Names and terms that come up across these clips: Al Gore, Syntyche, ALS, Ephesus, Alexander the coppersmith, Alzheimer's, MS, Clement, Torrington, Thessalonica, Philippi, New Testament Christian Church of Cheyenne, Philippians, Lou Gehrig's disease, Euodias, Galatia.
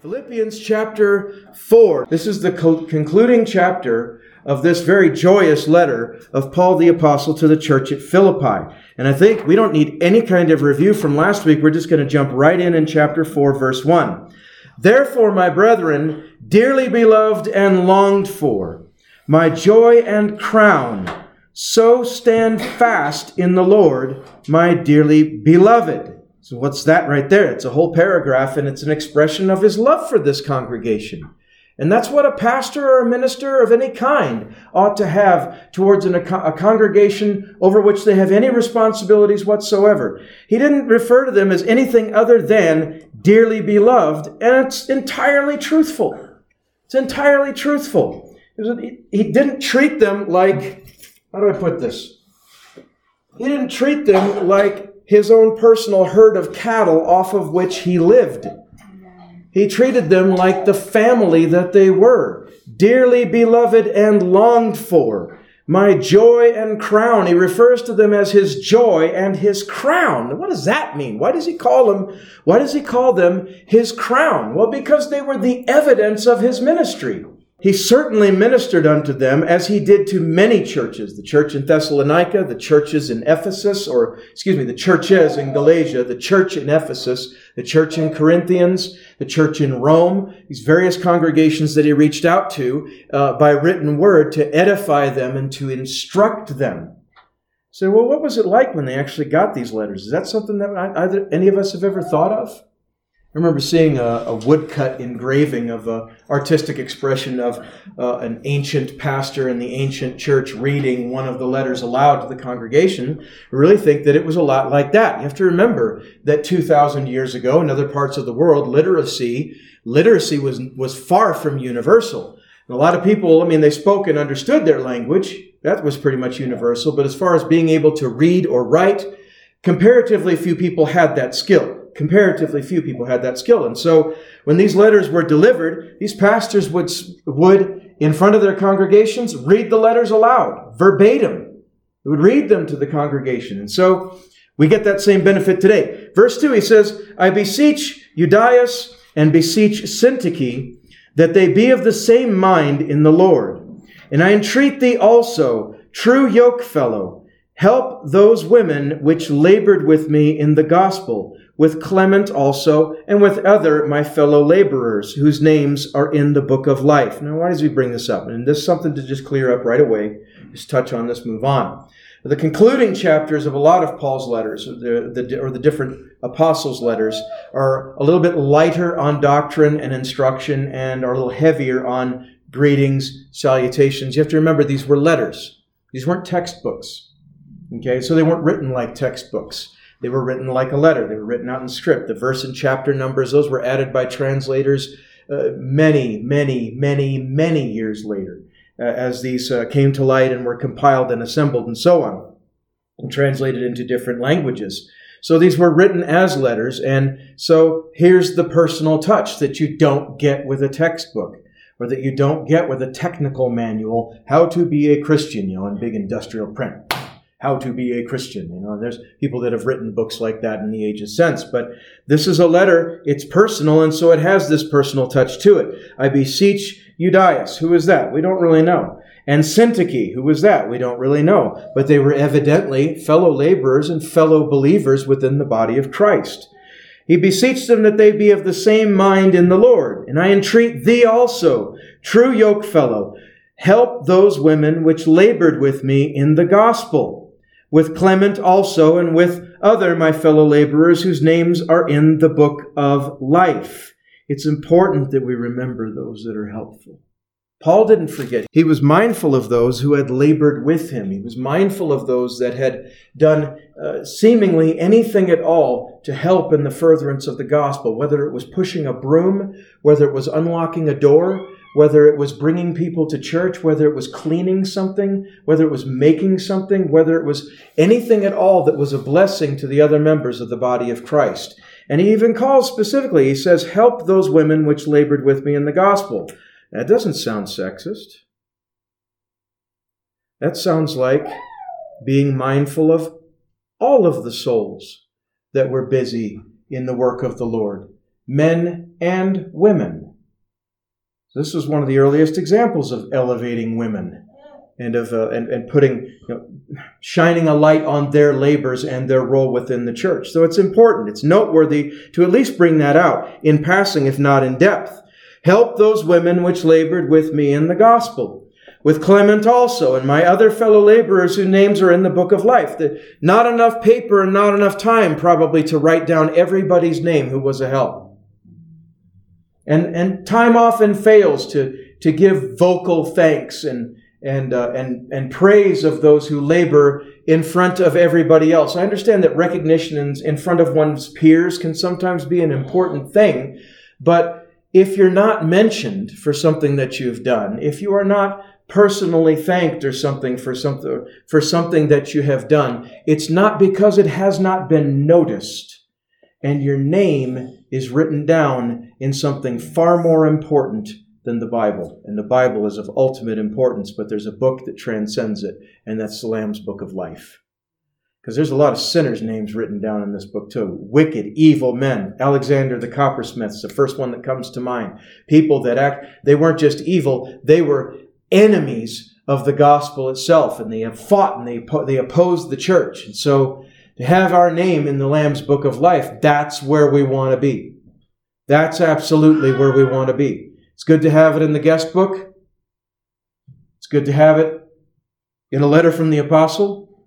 Philippians chapter 4. This is the concluding chapter of this very joyous letter of Paul the Apostle to the church at Philippi. And I think we don't need any kind of review from last week. We're just going to jump right in chapter 4, verse 1. Therefore, my brethren, dearly beloved and longed for, my joy and crown, so stand fast in the Lord, my dearly beloved. So what's that right there? It's a whole paragraph, and it's an expression of his love for this congregation. And that's what a pastor or a minister of any kind ought to have towards a congregation over which they have any responsibilities whatsoever. He didn't refer to them as anything other than dearly beloved, and it's entirely truthful. It's entirely truthful. He didn't treat them like, how do I put this? He didn't treat them like his own personal herd of cattle off of which he lived. He treated them like the family that they were, dearly beloved and longed for, my joy and crown. He refers to them as his joy and his crown. What does that mean? Why does he call them his crown? Well, because they were the evidence of his ministry. He certainly ministered unto them as he did to many churches, the church in Thessalonica, the churches in Galatia, the church in Ephesus, the church in Corinthians, the church in Rome, these various congregations that he reached out to by written word to edify them and to instruct them. So, well, what was it like when they actually got these letters? Is that something that any of us have ever thought of? I remember seeing a woodcut engraving of an artistic expression of an ancient pastor in the ancient church reading one of the letters aloud to the congregation. I really think that it was a lot like that. You have to remember that 2,000 years ago in other parts of the world, literacy was far from universal. And a lot of people, they spoke and understood their language. That was pretty much universal. But as far as being able to read or write, comparatively few people had that skill. And so when these letters were delivered, these pastors would, in front of their congregations, read the letters aloud, verbatim. They would read them to the congregation. And so we get that same benefit today. Verse 2, he says, I beseech Euodias and beseech Syntyche that they be of the same mind in the Lord. And I entreat thee also, true yokefellow, help those women which labored with me in the gospel, with Clement also, and with other my fellow laborers, whose names are in the book of life. Now, why does he bring this up? And this is something to just clear up right away. Just touch on this, move on. The concluding chapters of a lot of Paul's letters, or the different apostles' letters, are a little bit lighter on doctrine and instruction, and are a little heavier on greetings, salutations. You have to remember, these were letters. These weren't textbooks. Okay, so they weren't written like textbooks. They were written like a letter. They were written out in script. The verse and chapter numbers, those were added by translators many years later as these came to light and were compiled and assembled and so on and translated into different languages. So these were written as letters. And so here's the personal touch that you don't get with a textbook, or that you don't get with a technical manual, how to be a Christian, in big industrial print. How to be a Christian. There's people that have written books like that in the ages since. But this is a letter. It's personal, and so it has this personal touch to it. I beseech Euodias. Who is that? We don't really know. And Syntyche. Who was that? We don't really know. But they were evidently fellow laborers and fellow believers within the body of Christ. He beseeched them that they be of the same mind in the Lord. And I entreat thee also, true yokefellow, help those women which labored with me in the gospel, with Clement also, and with other my fellow laborers, whose names are in the book of life. It's important that we remember those that are helpful. Paul didn't forget. He was mindful of those who had labored with him. He was mindful of those that had done seemingly anything at all to help in the furtherance of the gospel, whether it was pushing a broom, whether it was unlocking a door, whether it was bringing people to church, whether it was cleaning something, whether it was making something, whether it was anything at all that was a blessing to the other members of the body of Christ. And he even calls specifically, he says, help those women which labored with me in the gospel. That doesn't sound sexist. That sounds like being mindful of all of the souls that were busy in the work of the Lord, men and women. This was one of the earliest examples of elevating women and of and putting, shining a light on their labors and their role within the church. So it's important. It's noteworthy to at least bring that out in passing, if not in depth. Help those women which labored with me in the gospel. With Clement also, and my other fellow laborers whose names are in the book of life. Not enough paper and not enough time probably to write down everybody's name who was a help. And time often fails to give vocal thanks and praise of those who labor in front of everybody else. I understand that recognition in front of one's peers can sometimes be an important thing, but if you're not mentioned for something that you've done, if you are not personally thanked or something for something that you have done, it's not because it has not been noticed, and your name is written down in something far more important than the Bible. And the Bible is of ultimate importance, but there's a book that transcends it, and that's the Lamb's Book of Life. Because there's a lot of sinners' names written down in this book too. Wicked, evil men. Alexander the coppersmith is the first one that comes to mind. People that they weren't just evil, they were enemies of the gospel itself, and they have fought and they opposed the church. And so to have our name in the Lamb's Book of Life, that's where we want to be. That's absolutely where we want to be. It's good to have it in the guest book. It's good to have it in a letter from the apostle,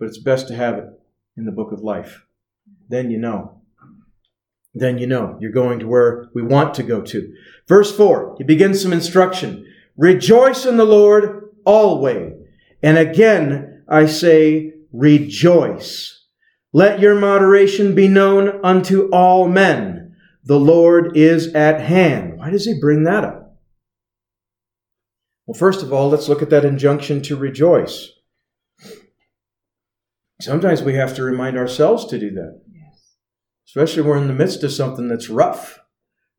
but it's best to have it in the Book of Life. Then you know. Then you know you're going to where we want to go to. Verse 4, he begins some instruction. Rejoice in the Lord always. And again, I say, rejoice. Let your moderation be known unto all men. The Lord is at hand. Why does he bring that up? Well, first of all, let's look at that injunction to rejoice. Sometimes we have to remind ourselves to do that. Especially we're in the midst of something that's rough.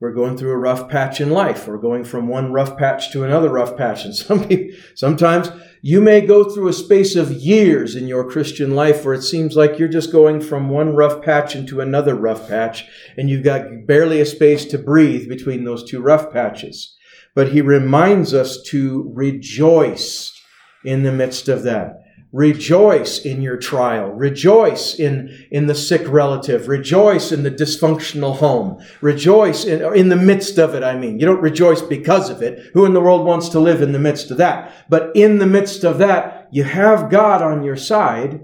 We're going through a rough patch in life. We're going from one rough patch to another rough patch. And sometimes you may go through a space of years in your Christian life where it seems like you're just going from one rough patch into another rough patch, and you've got barely a space to breathe between those two rough patches. But he reminds us to rejoice in the midst of that. Rejoice in your trial. Rejoice in the sick relative. Rejoice in the dysfunctional home. Rejoice in the midst of it, I mean. You don't rejoice because of it. Who in the world wants to live in the midst of that? But in the midst of that, you have God on your side.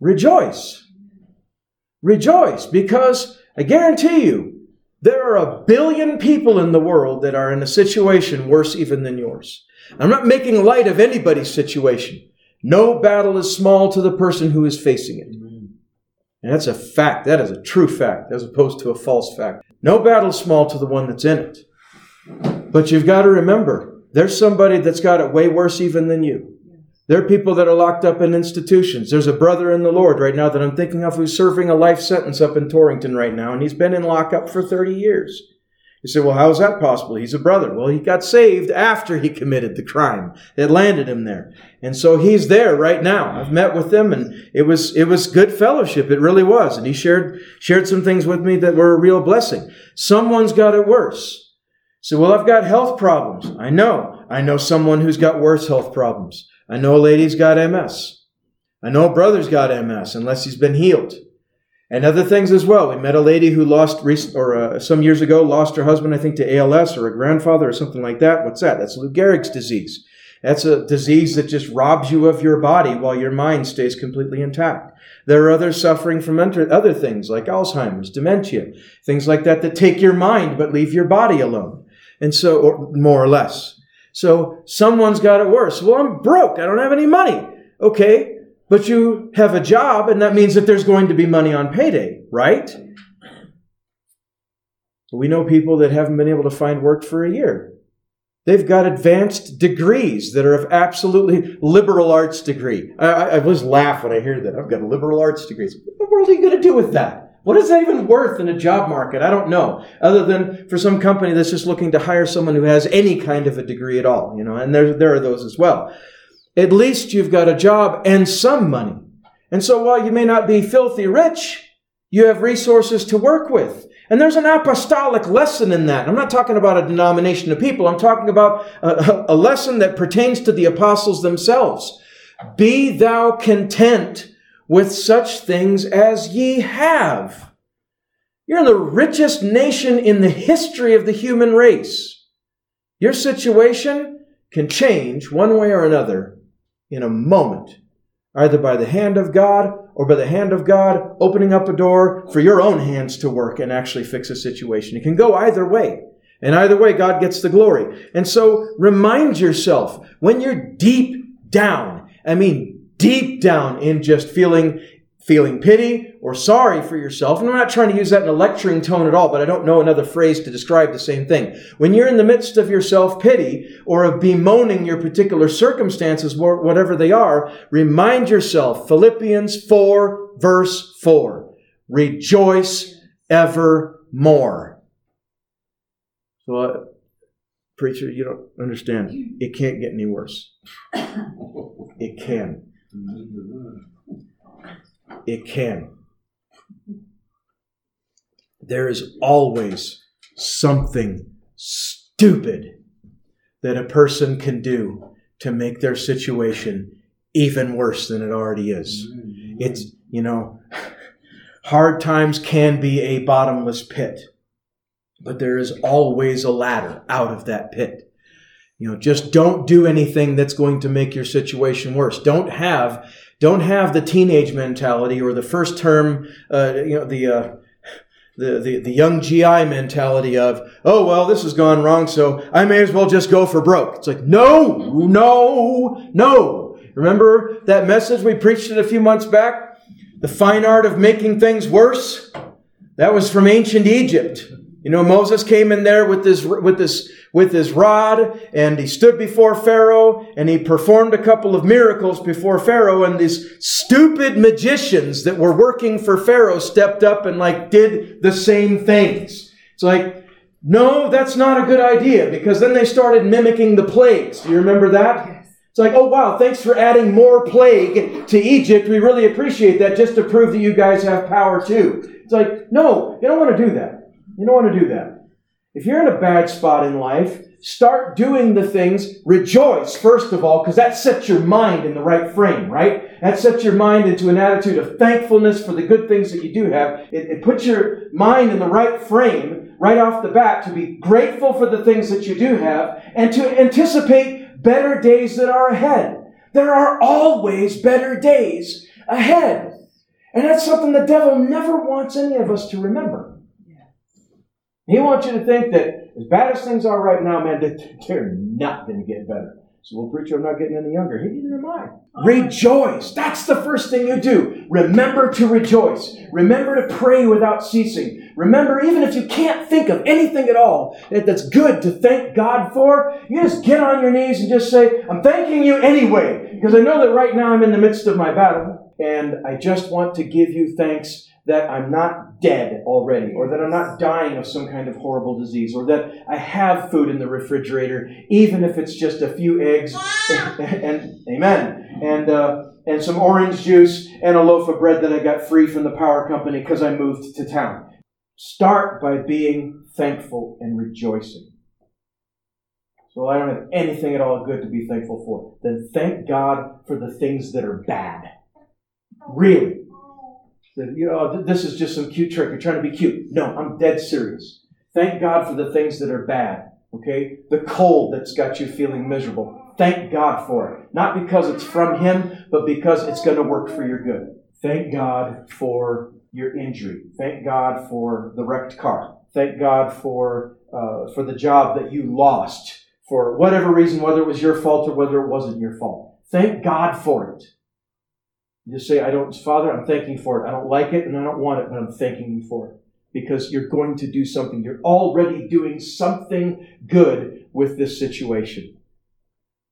Rejoice. Rejoice, because I guarantee you, there are 1 billion people in the world that are in a situation worse even than yours. I'm not making light of anybody's situation. No battle is small to the person who is facing it. And that's a fact. That is a true fact as opposed to a false fact. No battle is small to the one that's in it. But you've got to remember, there's somebody that's got it way worse even than you. There are people that are locked up in institutions. There's a brother in the Lord right now that I'm thinking of who's serving a life sentence up in Torrington right now, and he's been in lockup for 30 years. You say, well, how is that possible? He's a brother. Well, he got saved after he committed the crime that landed him there. And so he's there right now. I've met with him, and it was good fellowship. It really was. And he shared some things with me that were a real blessing. Someone's got it worse. So, well, I've got health problems. I know. I know someone who's got worse health problems. I know a lady's got MS. I know a brother's got MS unless he's been healed. And other things as well. We met a lady who some years ago lost her husband, I think, to ALS or a grandfather or something like that. What's that? That's Lou Gehrig's disease. That's a disease that just robs you of your body while your mind stays completely intact. There are others suffering from other things like Alzheimer's, dementia, things like that that take your mind but leave your body alone. And so, or more or less. So someone's got it worse. Well, I'm broke. I don't have any money. Okay. But you have a job, and that means that there's going to be money on payday, right? We know people that haven't been able to find work for a year. They've got advanced degrees that are of absolutely liberal arts degree. I always laugh when I hear that. I've got a liberal arts degree. What the world are you going to do with that? What is that even worth in a job market? I don't know. Other than for some company that's just looking to hire someone who has any kind of a degree at all, you know, and there are those as well. At least you've got a job and some money. And so while you may not be filthy rich, you have resources to work with. And there's an apostolic lesson in that. I'm not talking about a denomination of people. I'm talking about a lesson that pertains to the apostles themselves. Be thou content with such things as ye have. You're in the richest nation in the history of the human race. Your situation can change one way or another in a moment, either by the hand of God or by the hand of God opening up a door for your own hands to work and actually fix a situation. It can go either way. And either way, God gets the glory. And so remind yourself when you're deep down, deep down in just feeling pity or sorry for yourself. And I'm not trying to use that in a lecturing tone at all, but I don't know another phrase to describe the same thing. When you're in the midst of your self-pity or of bemoaning your particular circumstances, whatever they are, remind yourself, Philippians 4, verse 4, rejoice evermore. Well, preacher, you don't understand. It can't get any worse. It can. It can. There is always something stupid that a person can do to make their situation even worse than it already is. It's, hard times can be a bottomless pit, but there is always a ladder out of that pit. Just don't do anything that's going to make your situation worse. Don't have the teenage mentality or the first term, the young GI mentality of, oh, well, this has gone wrong, so I may as well just go for broke. It's like, no. Remember that message we preached it a few months back? The fine art of making things worse? That was from ancient Egypt. Moses came in there with his rod, and he stood before Pharaoh, and he performed a couple of miracles before Pharaoh, and these stupid magicians that were working for Pharaoh stepped up and did the same things. It's like, no, that's not a good idea, because then they started mimicking the plagues. Do you remember that? Yes. It's like, oh wow, thanks for adding more plague to Egypt. We really appreciate that, just to prove that you guys have power too. It's like, no, you don't want to do that. You don't want to do that. If you're in a bad spot in life, start doing the things. Rejoice, first of all, because that sets your mind in the right frame, right? That sets your mind into an attitude of thankfulness for the good things that you do have. It puts your mind in the right frame right off the bat to be grateful for the things that you do have and to anticipate better days that are ahead. There are always better days ahead. And that's something the devil never wants any of us to remember. He wants you to think that as bad as things are right now, man, they're not going to get better. So, well, preacher, I'm not getting any younger. Hey, neither am I. Rejoice. That's the first thing you do. Remember to rejoice. Remember to pray without ceasing. Remember, even if you can't think of anything at all that's good to thank God for, you just get on your knees and just say, I'm thanking you anyway, because I know that right now I'm in the midst of my battle, and I just want to give you thanks that I'm not dead already, or that I'm not dying of some kind of horrible disease, or that I have food in the refrigerator, even if it's just a few eggs and amen, and some orange juice and a loaf of bread that I got free from the power company because I moved to town. Start by being thankful and rejoicing. So I don't have anything at all good to be thankful for. Then thank God for the things that are bad. Really. This is just some cute trick. You're trying to be cute. No, I'm dead serious. Thank God for the things that are bad. Okay? The cold that's got you feeling miserable. Thank God for it. Not because it's from Him, but because it's going to work for your good. Thank God for your injury. Thank God for the wrecked car. Thank God for the job that you lost for whatever reason, whether it was your fault or whether it wasn't your fault. Thank God for it. You just say, Father, I'm thanking for it. I don't like it and I don't want it, but I'm thanking you for it. because you're going to do something. You're already doing something good with this situation.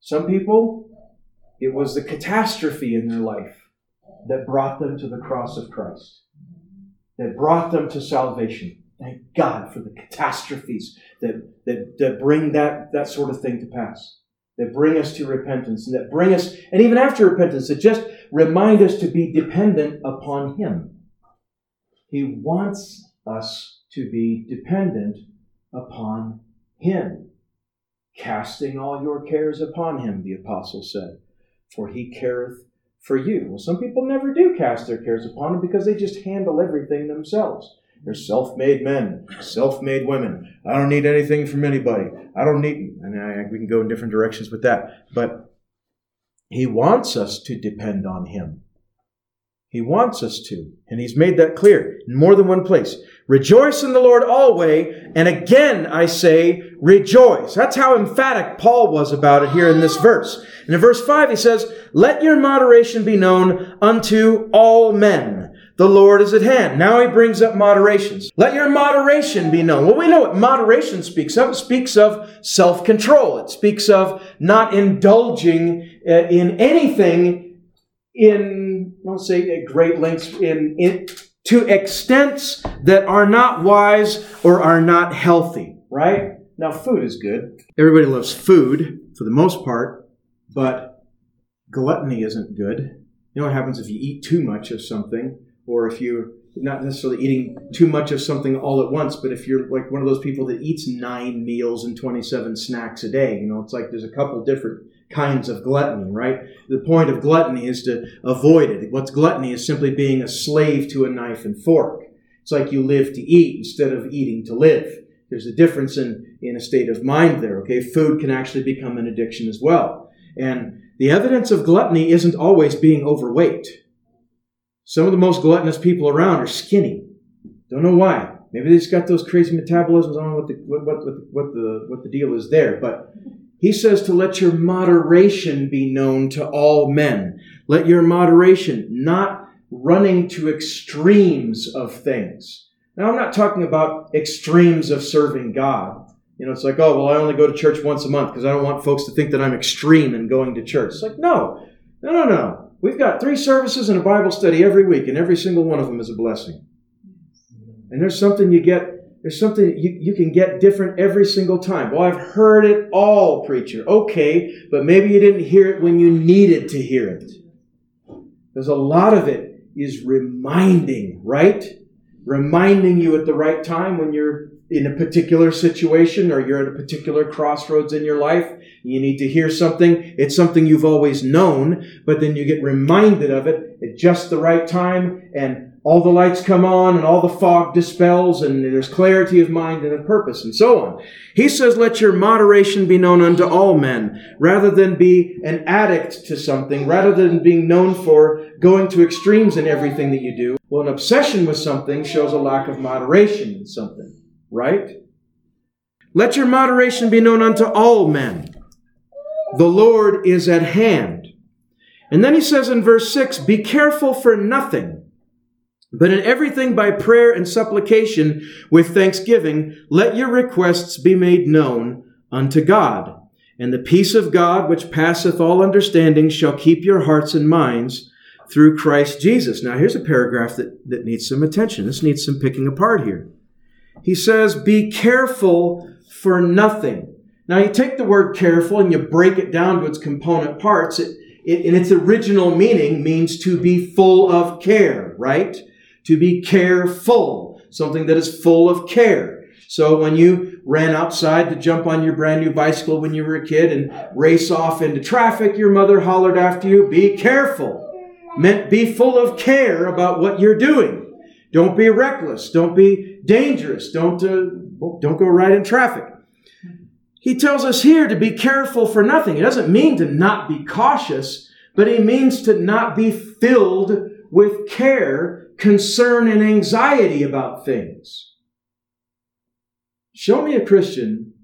Some people, it was the catastrophe in their life that brought them to the cross of Christ, that brought them to salvation. Thank God for the catastrophes that bring that sort of thing to pass, that bring us to repentance, and that bring us, and even after repentance, that just remind us to be dependent upon Him. He wants us to be dependent upon Him. Casting all your cares upon Him, the apostle said, for He careth for you. Well, some people never do cast their cares upon Him because they just handle everything themselves. They're self-made men, self-made women. I don't need anything from anybody. We can go in different directions with that. But He wants us to depend on Him. He wants us to. And He's made that clear in more than one place. Rejoice in the Lord always. And again, I say, rejoice. That's how emphatic Paul was about it here in this verse. And in verse 5, he says, let your moderation be known unto all men. The Lord is at hand. Now he brings up moderations. Let your moderation be known. Well, we know what moderation speaks of. It speaks of self-control. It speaks of not indulging in anything in, I won't say at great lengths, to extents that are not wise or are not healthy, right? Now, food is good. Everybody loves food for the most part, but gluttony isn't good. You know what happens if you eat too much of something? Or if you're not necessarily eating too much of something all at once, but if you're like one of those people that eats 9 meals and 27 snacks a day, you know, it's like there's a couple different kinds of gluttony, right? The point of gluttony is to avoid it. What's gluttony is simply being a slave to a knife and fork. It's like you live to eat instead of eating to live. There's a difference in a state of mind there, okay? Food can actually become an addiction as well. And the evidence of gluttony isn't always being overweight. Some of the most gluttonous people around are skinny. Don't know why. Maybe they just got those crazy metabolisms. I don't know what the deal is there. But he says to let your moderation be known to all men. Let your moderation, not running to extremes of things. Now, I'm not talking about extremes of serving God. You know, it's like, oh, well, I only go to church once a month because I don't want folks to think that I'm extreme in going to church. It's like, no. We've got 3 services and a Bible study every week, and every single one of them is a blessing. And there's something you can get different every single time. Well, I've heard it all, preacher. Okay, but maybe you didn't hear it when you needed to hear it. Because a lot of it is reminding, right? Reminding you at the right time when you're in a particular situation or you're at a particular crossroads in your life, you need to hear something. It's something you've always known, but then you get reminded of it at just the right time, and all the lights come on and all the fog dispels, and there's clarity of mind and a purpose and so on. He says, let your moderation be known unto all men, rather than be an addict to something, rather than being known for going to extremes in everything that you do. Well, an obsession with something shows a lack of moderation in something. Right? Let your moderation be known unto all men. The Lord is at hand. And then he says in verse 6, be careful for nothing, but in everything by prayer and supplication with thanksgiving, let your requests be made known unto God. And the peace of God, which passeth all understanding, shall keep your hearts and minds through Christ Jesus. Now here's a paragraph that needs some attention. This needs some picking apart here. He says, be careful for nothing. Now, you take the word careful and you break it down to its component parts. It in its original meaning means to be full of care, right? To be careful, something that is full of care. So when you ran outside to jump on your brand new bicycle when you were a kid and race off into traffic, your mother hollered after you, be careful. Meant be full of care about what you're doing. Don't be reckless. Don't be dangerous. Don't go right in traffic. He tells us here to be careful for nothing. He doesn't mean to not be cautious, but he means to not be filled with care, concern, and anxiety about things. Show me a Christian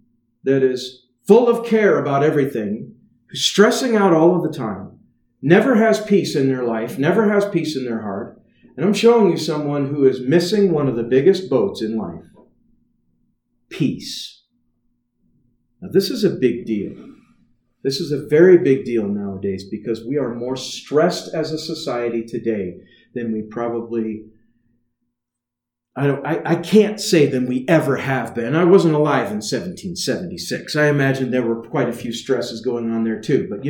that is full of care about everything, who's stressing out all of the time, never has peace in their life, never has peace in their heart, And I'm showing you someone who is missing one of the biggest boats in life. Peace. Now, this is a big deal. This is a very big deal nowadays because we are more stressed as a society today than we probably, I can't say than we ever have been. I wasn't alive in 1776. I imagine there were quite a few stresses going on there too. But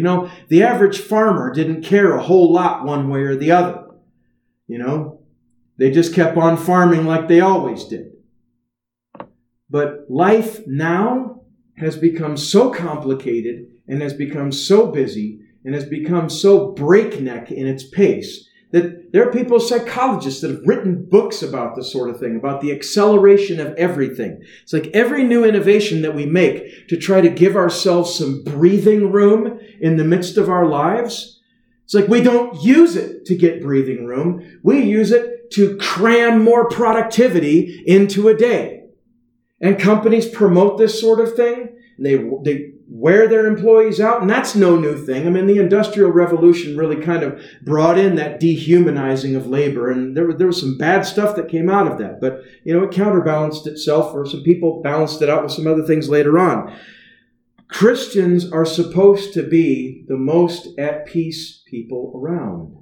the average farmer didn't care a whole lot one way or the other. They just kept on farming like they always did. But life now has become so complicated and has become so busy and has become so breakneck in its pace that there are people, psychologists, that have written books about this sort of thing, about the acceleration of everything. It's like every new innovation that we make to try to give ourselves some breathing room in the midst of our lives, it's like we don't use it to get breathing room. We use it to cram more productivity into a day. And companies promote this sort of thing. They wear their employees out, and that's no new thing. I mean, the Industrial Revolution really kind of brought in that dehumanizing of labor, and there was some bad stuff that came out of that. But, it counterbalanced itself, or some people balanced it out with some other things later on. Christians are supposed to be the most at peace people around.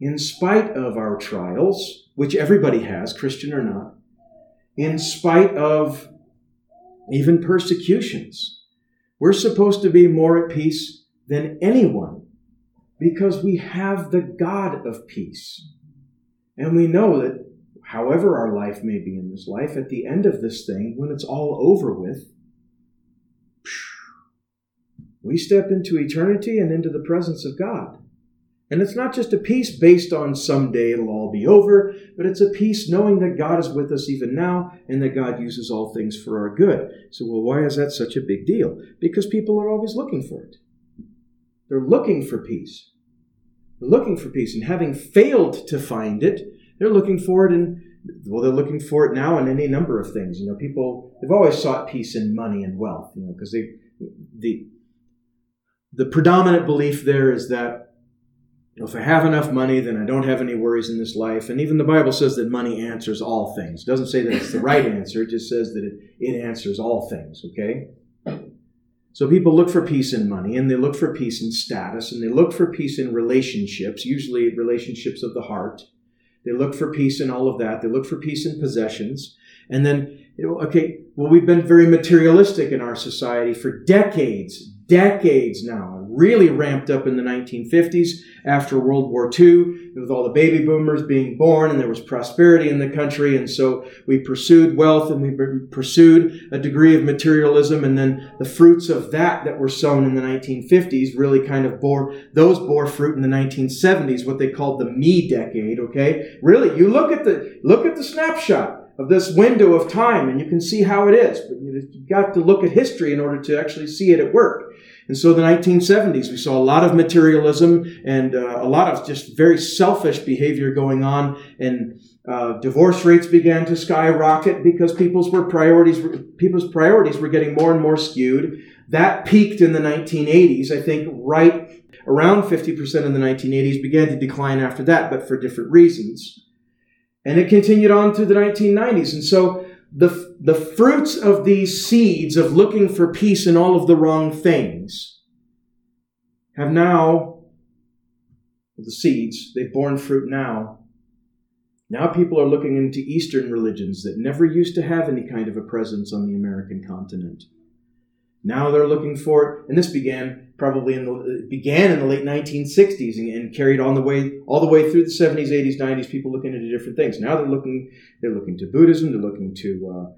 In spite of our trials, which everybody has, Christian or not, in spite of even persecutions. We're supposed to be more at peace than anyone because we have the God of peace. And we know that however our life may be in this life, at the end of this thing, when it's all over with, we step into eternity and into the presence of God. And it's not just a peace based on someday it'll all be over, but it's a peace knowing that God is with us even now and that God uses all things for our good. So, why is that such a big deal? Because people are always looking for it. They're looking for peace. They're looking for peace. And having failed to find it, they're looking for it they're looking for it now in any number of things. People, they've always sought peace in money and wealth, because the predominant belief there is that if I have enough money, then I don't have any worries in this life. And even the Bible says that money answers all things. It doesn't say that it's the right answer. It just says that it answers all things, okay? So people look for peace in money, and they look for peace in status, and they look for peace in relationships, usually relationships of the heart. They look for peace in all of that. They look for peace in possessions. And then, we've been very materialistic in our society for decades now. Really ramped up in the 1950s after World War II with all the baby boomers being born, and there was prosperity in the country, and so we pursued wealth and we pursued a degree of materialism, and then the fruits of that were sown in the 1950s really kind of bore fruit in the 1970s, what they called the me decade, okay? Really, you look at the snapshot of this window of time, and you can see how it is. But you've got to look at history in order to actually see it at work. And so the 1970s, we saw a lot of materialism and a lot of just very selfish behavior going on. And divorce rates began to skyrocket because people's priorities were getting more and more skewed. That peaked in the 1980s, I think, right around 50% in the 1980s, began to decline after that, but for different reasons. And it continued on through the 1990s. And so the fruits of these seeds of looking for peace in all of the wrong things have now, they've borne fruit now. Now people are looking into Eastern religions that never used to have any kind of a presence on the American continent. Now they're looking for it, and this began in the late 1960s and carried on all the way through the 70s, 80s, 90s. People looking into different things. Now they're looking to Buddhism, they're looking to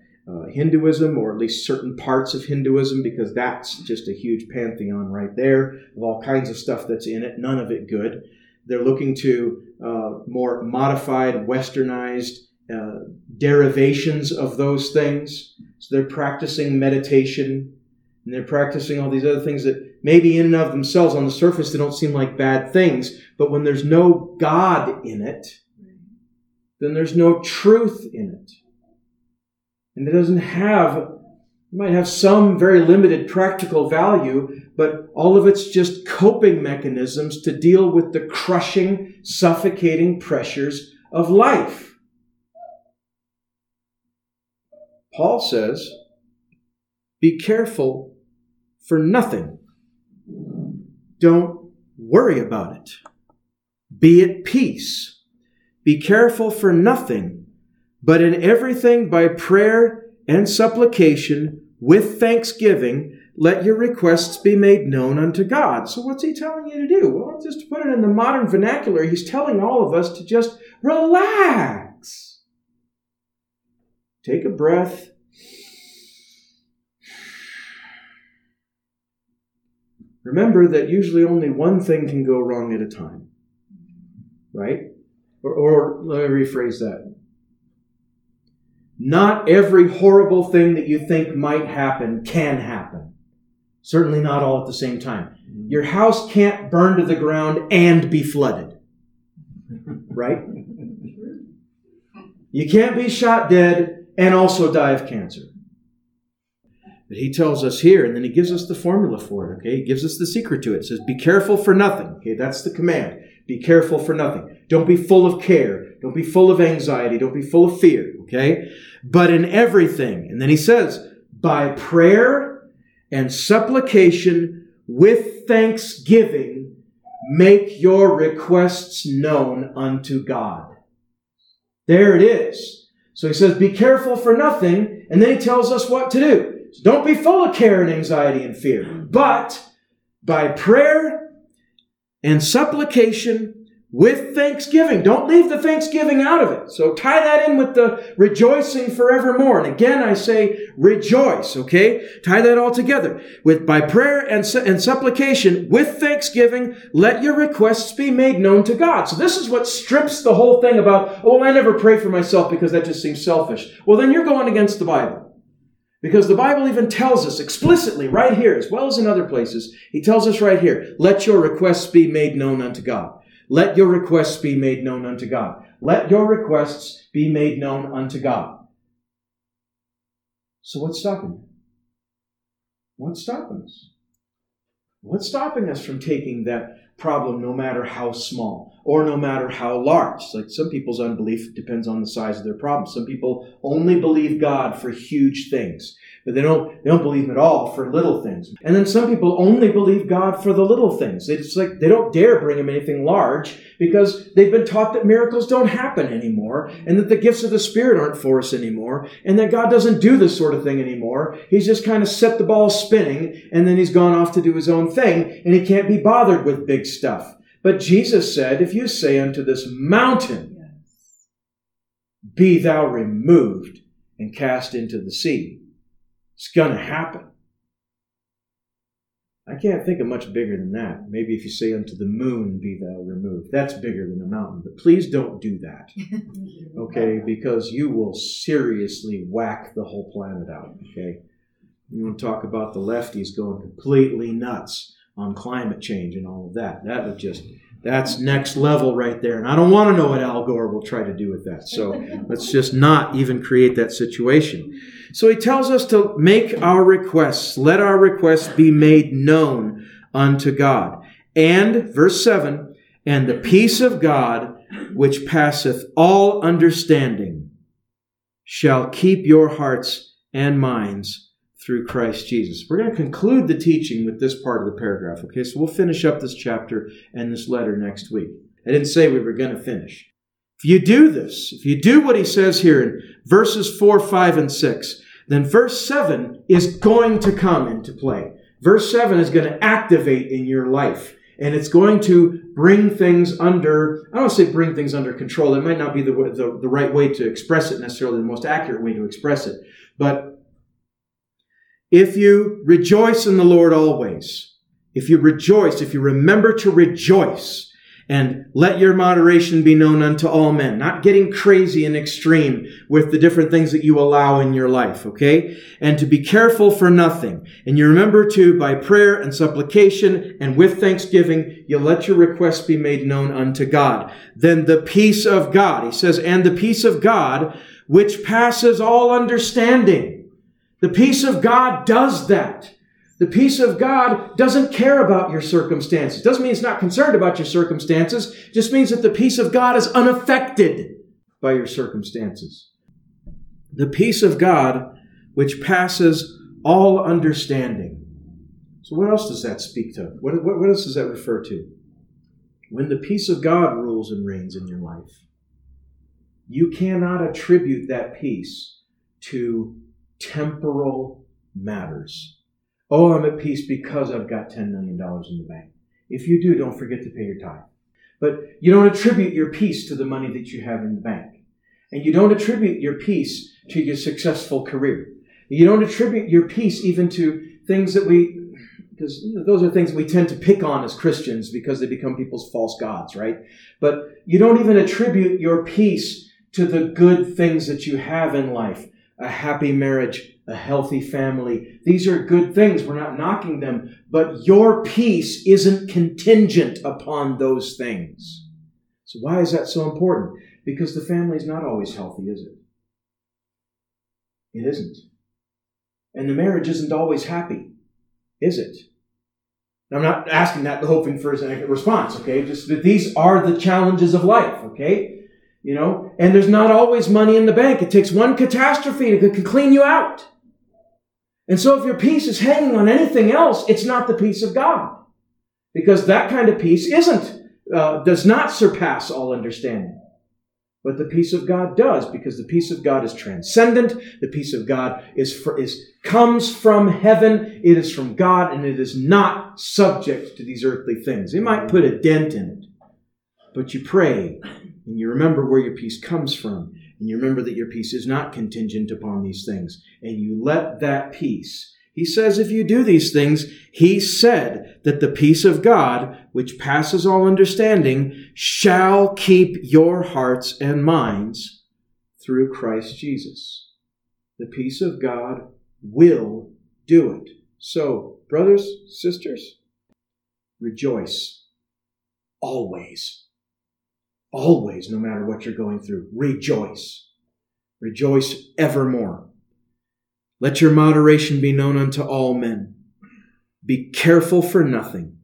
Hinduism, or at least certain parts of Hinduism, because that's just a huge pantheon right there of all kinds of stuff that's in it. None of it good. They're looking to more modified, westernized derivations of those things. So they're practicing meditation. And they're practicing all these other things that maybe in and of themselves on the surface, they don't seem like bad things. But when there's no God in it, then there's no truth in it. And it doesn't have It might have some very limited practical value, but all of it's just coping mechanisms to deal with the crushing, suffocating pressures of life. Paul says, be careful for nothing. Don't worry about it. Be at peace. Be careful for nothing, but in everything by prayer and supplication with thanksgiving, let your requests be made known unto God. So what's he telling you to do? Well, just to put it in the modern vernacular, he's telling all of us to just relax. Take a breath. Remember that usually only one thing can go wrong at a time, right? Or let me rephrase that. Not every horrible thing that you think might happen can happen. Certainly not all at the same time. Your house can't burn to the ground and be flooded. Right? You can't be shot dead and also die of cancer. But he tells us here, and then he gives us the formula for it, okay? He gives us the secret to it. It says, be careful for nothing. Okay, that's the command. Be careful for nothing. Don't be full of care. Don't be full of anxiety. Don't be full of fear. Okay? But in everything. And then he says, by prayer and supplication with thanksgiving, make your requests known unto God. There it is. So he says, be careful for nothing. And then he tells us what to do. So don't be full of care and anxiety and fear. But by prayer and supplication with thanksgiving. Don't leave the thanksgiving out of it. So tie that in with the rejoicing forevermore. And again, I say rejoice, okay? Tie that all together. By prayer and supplication, with thanksgiving, let your requests be made known to God. So this is what strips the whole thing about, oh, I never pray for myself because that just seems selfish. Well, then you're going against the Bible. Because the Bible even tells us explicitly right here, as well as in other places, he tells us right here, let your requests be made known unto God. Let your requests be made known unto God. Let your requests be made known unto God. So what's stopping you? What's stopping us? What's stopping us from taking that problem, no matter how small or no matter how large? Like some people's unbelief depends on the size of their problem. Some people only believe God for huge things, but they don't believe him at all for little things. And then some people only believe God for the little things. They don't dare bring him anything large because they've been taught that miracles don't happen anymore and that the gifts of the Spirit aren't for us anymore and that God doesn't do this sort of thing anymore. He's just kind of set the ball spinning and then he's gone off to do his own thing and he can't be bothered with big stuff. But Jesus said, if you say unto this mountain, be thou removed and cast into the sea, it's going to happen. I can't think of much bigger than that. Maybe if you say unto the moon, be thou removed. That's bigger than a mountain. But please don't do that. Okay? Because you will seriously whack the whole planet out. Okay? You want to talk about the lefties going completely nuts on climate change and all of that. That's next level right there. And I don't want to know what Al Gore will try to do with that. So let's just not even create that situation. So he tells us to make our requests. Let our requests be made known unto God. And, verse 7, and the peace of God, which passeth all understanding, shall keep your hearts and minds through Christ Jesus. We're going to conclude the teaching with this part of the paragraph. Okay, so we'll finish up this chapter and this letter next week. I didn't say we were going to finish. If you do this, if you do what he says here in verses 4, 5, and 6, then verse 7 is going to come into play. Verse 7 is going to activate in your life. And it's going to bring things under, I don't want to say bring things under control. It might not be the right way to express it necessarily, the most accurate way to express it. But if you rejoice in the Lord always, if you rejoice, if you remember to rejoice, and let your moderation be known unto all men, not getting crazy and extreme with the different things that you allow in your life, okay? And to be careful for nothing. And you remember to, by prayer and supplication and with thanksgiving, you let your requests be made known unto God. Then the peace of God, he says, and the peace of God, which passes all understanding, The peace of God does that. The peace of God doesn't care about your circumstances. Doesn't mean it's not concerned about your circumstances. Just means that the peace of God is unaffected by your circumstances. The peace of God, which passes all understanding. So what else does that speak to? What else does that refer to? When the peace of God rules and reigns in your life, you cannot attribute that peace to temporal matters. Oh, I'm at peace because I've got $10 million in the bank. If you do, don't forget to pay your tithe. But you don't attribute your peace to the money that you have in the bank. And you don't attribute your peace to your successful career. You don't attribute your peace even to things that because those are things we tend to pick on as Christians because they become people's false gods, right? But you don't even attribute your peace to the good things that you have in life. A happy marriage, a healthy family. These are good things. We're not knocking them. But your peace isn't contingent upon those things. So why is that so important? Because the family is not always healthy, is it? It isn't. And the marriage isn't always happy, is it? Now, I'm not asking that hoping for a response, okay? Just that these are the challenges of life, okay? You know, and there's not always money in the bank. It takes one catastrophe that can clean you out. And so if your peace is hanging on anything else, it's not the peace of God. Because that kind of peace does not surpass all understanding. But the peace of God does, because the peace of God is transcendent. The peace of God comes from heaven. It is from God, and it is not subject to these earthly things. It might put a dent in it, but you pray, and you remember where your peace comes from. And you remember that your peace is not contingent upon these things. And you let that peace. He says if you do these things, he said that the peace of God, which passes all understanding, shall keep your hearts and minds through Christ Jesus. The peace of God will do it. So, brothers, sisters, rejoice always. Always, no matter what you're going through, rejoice. Rejoice evermore. Let your moderation be known unto all men. Be careful for nothing,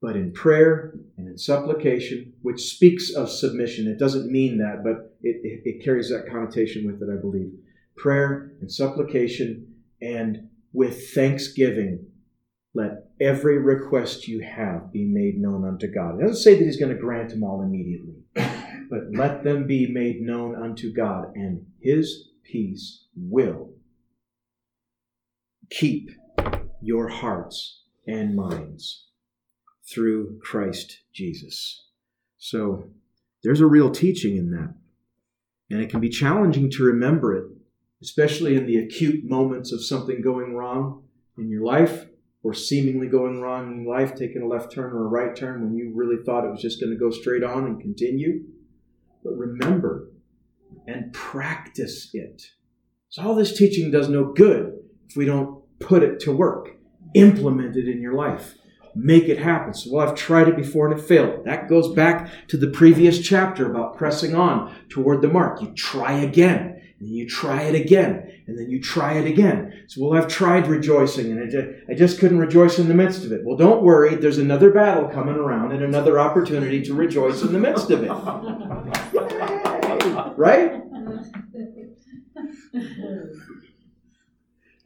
but in prayer and in supplication, which speaks of submission. It doesn't mean that, but it carries that connotation with it, I believe. Prayer and supplication, and with thanksgiving, let every request you have be made known unto God. It doesn't say that he's going to grant them all immediately, but let them be made known unto God, and his peace will keep your hearts and minds through Christ Jesus. So there's a real teaching in that, and it can be challenging to remember it, especially in the acute moments of something going wrong in your life, or seemingly going wrong in life, taking a left turn or a right turn when you really thought it was just going to go straight on and continue. But remember and practice it. So all this teaching does no good if we don't put it to work. Implement it in your life. Make it happen. So, well, I've tried it before and it failed. That goes back to the previous chapter about pressing on toward the mark. You try again. And you try it again, and then you try it again. So, well, I've tried rejoicing, and I just couldn't rejoice in the midst of it. Well, don't worry. There's another battle coming around and another opportunity to rejoice in the midst of it. Yay! Right?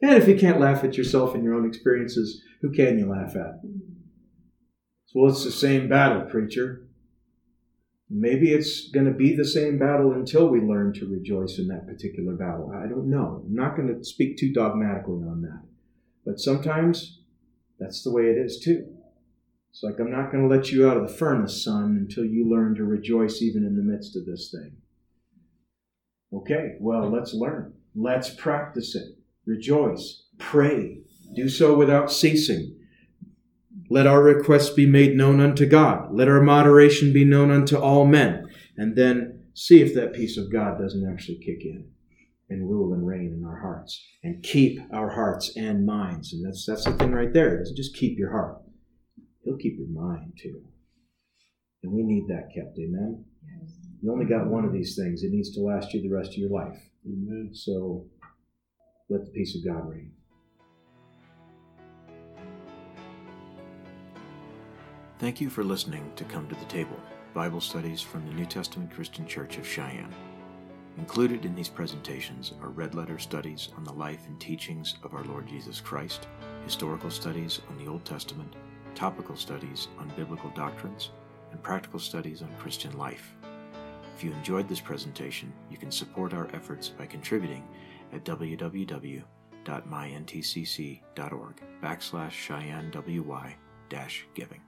And if you can't laugh at yourself and your own experiences, who can you laugh at? So, well, it's the same battle, preacher. Maybe it's going to be the same battle until we learn to rejoice in that particular battle. I don't know. I'm not going to speak too dogmatically on that. But sometimes that's the way it is too. It's like, I'm not going to let you out of the furnace, son, until you learn to rejoice even in the midst of this thing. Okay, well, let's learn. Let's practice it. Rejoice. Pray. Do so without ceasing. Let our requests be made known unto God. Let our moderation be known unto all men. And then see if that peace of God doesn't actually kick in and rule and reign in our hearts. And keep our hearts and minds. And that's the thing right there. It doesn't just keep your heart. He'll keep your mind too. And we need that kept. Amen? You only got one of these things. It needs to last you the rest of your life. Amen. So Let the peace of God reign. Thank you for listening to Come to the Table, Bible studies from the New Testament Christian Church of Cheyenne. Included in these presentations are red-letter studies on the life and teachings of our Lord Jesus Christ, historical studies on the Old Testament, topical studies on biblical doctrines, and practical studies on Christian life. If you enjoyed this presentation, you can support our efforts by contributing at www.myntcc.org/CheyenneWY-giving.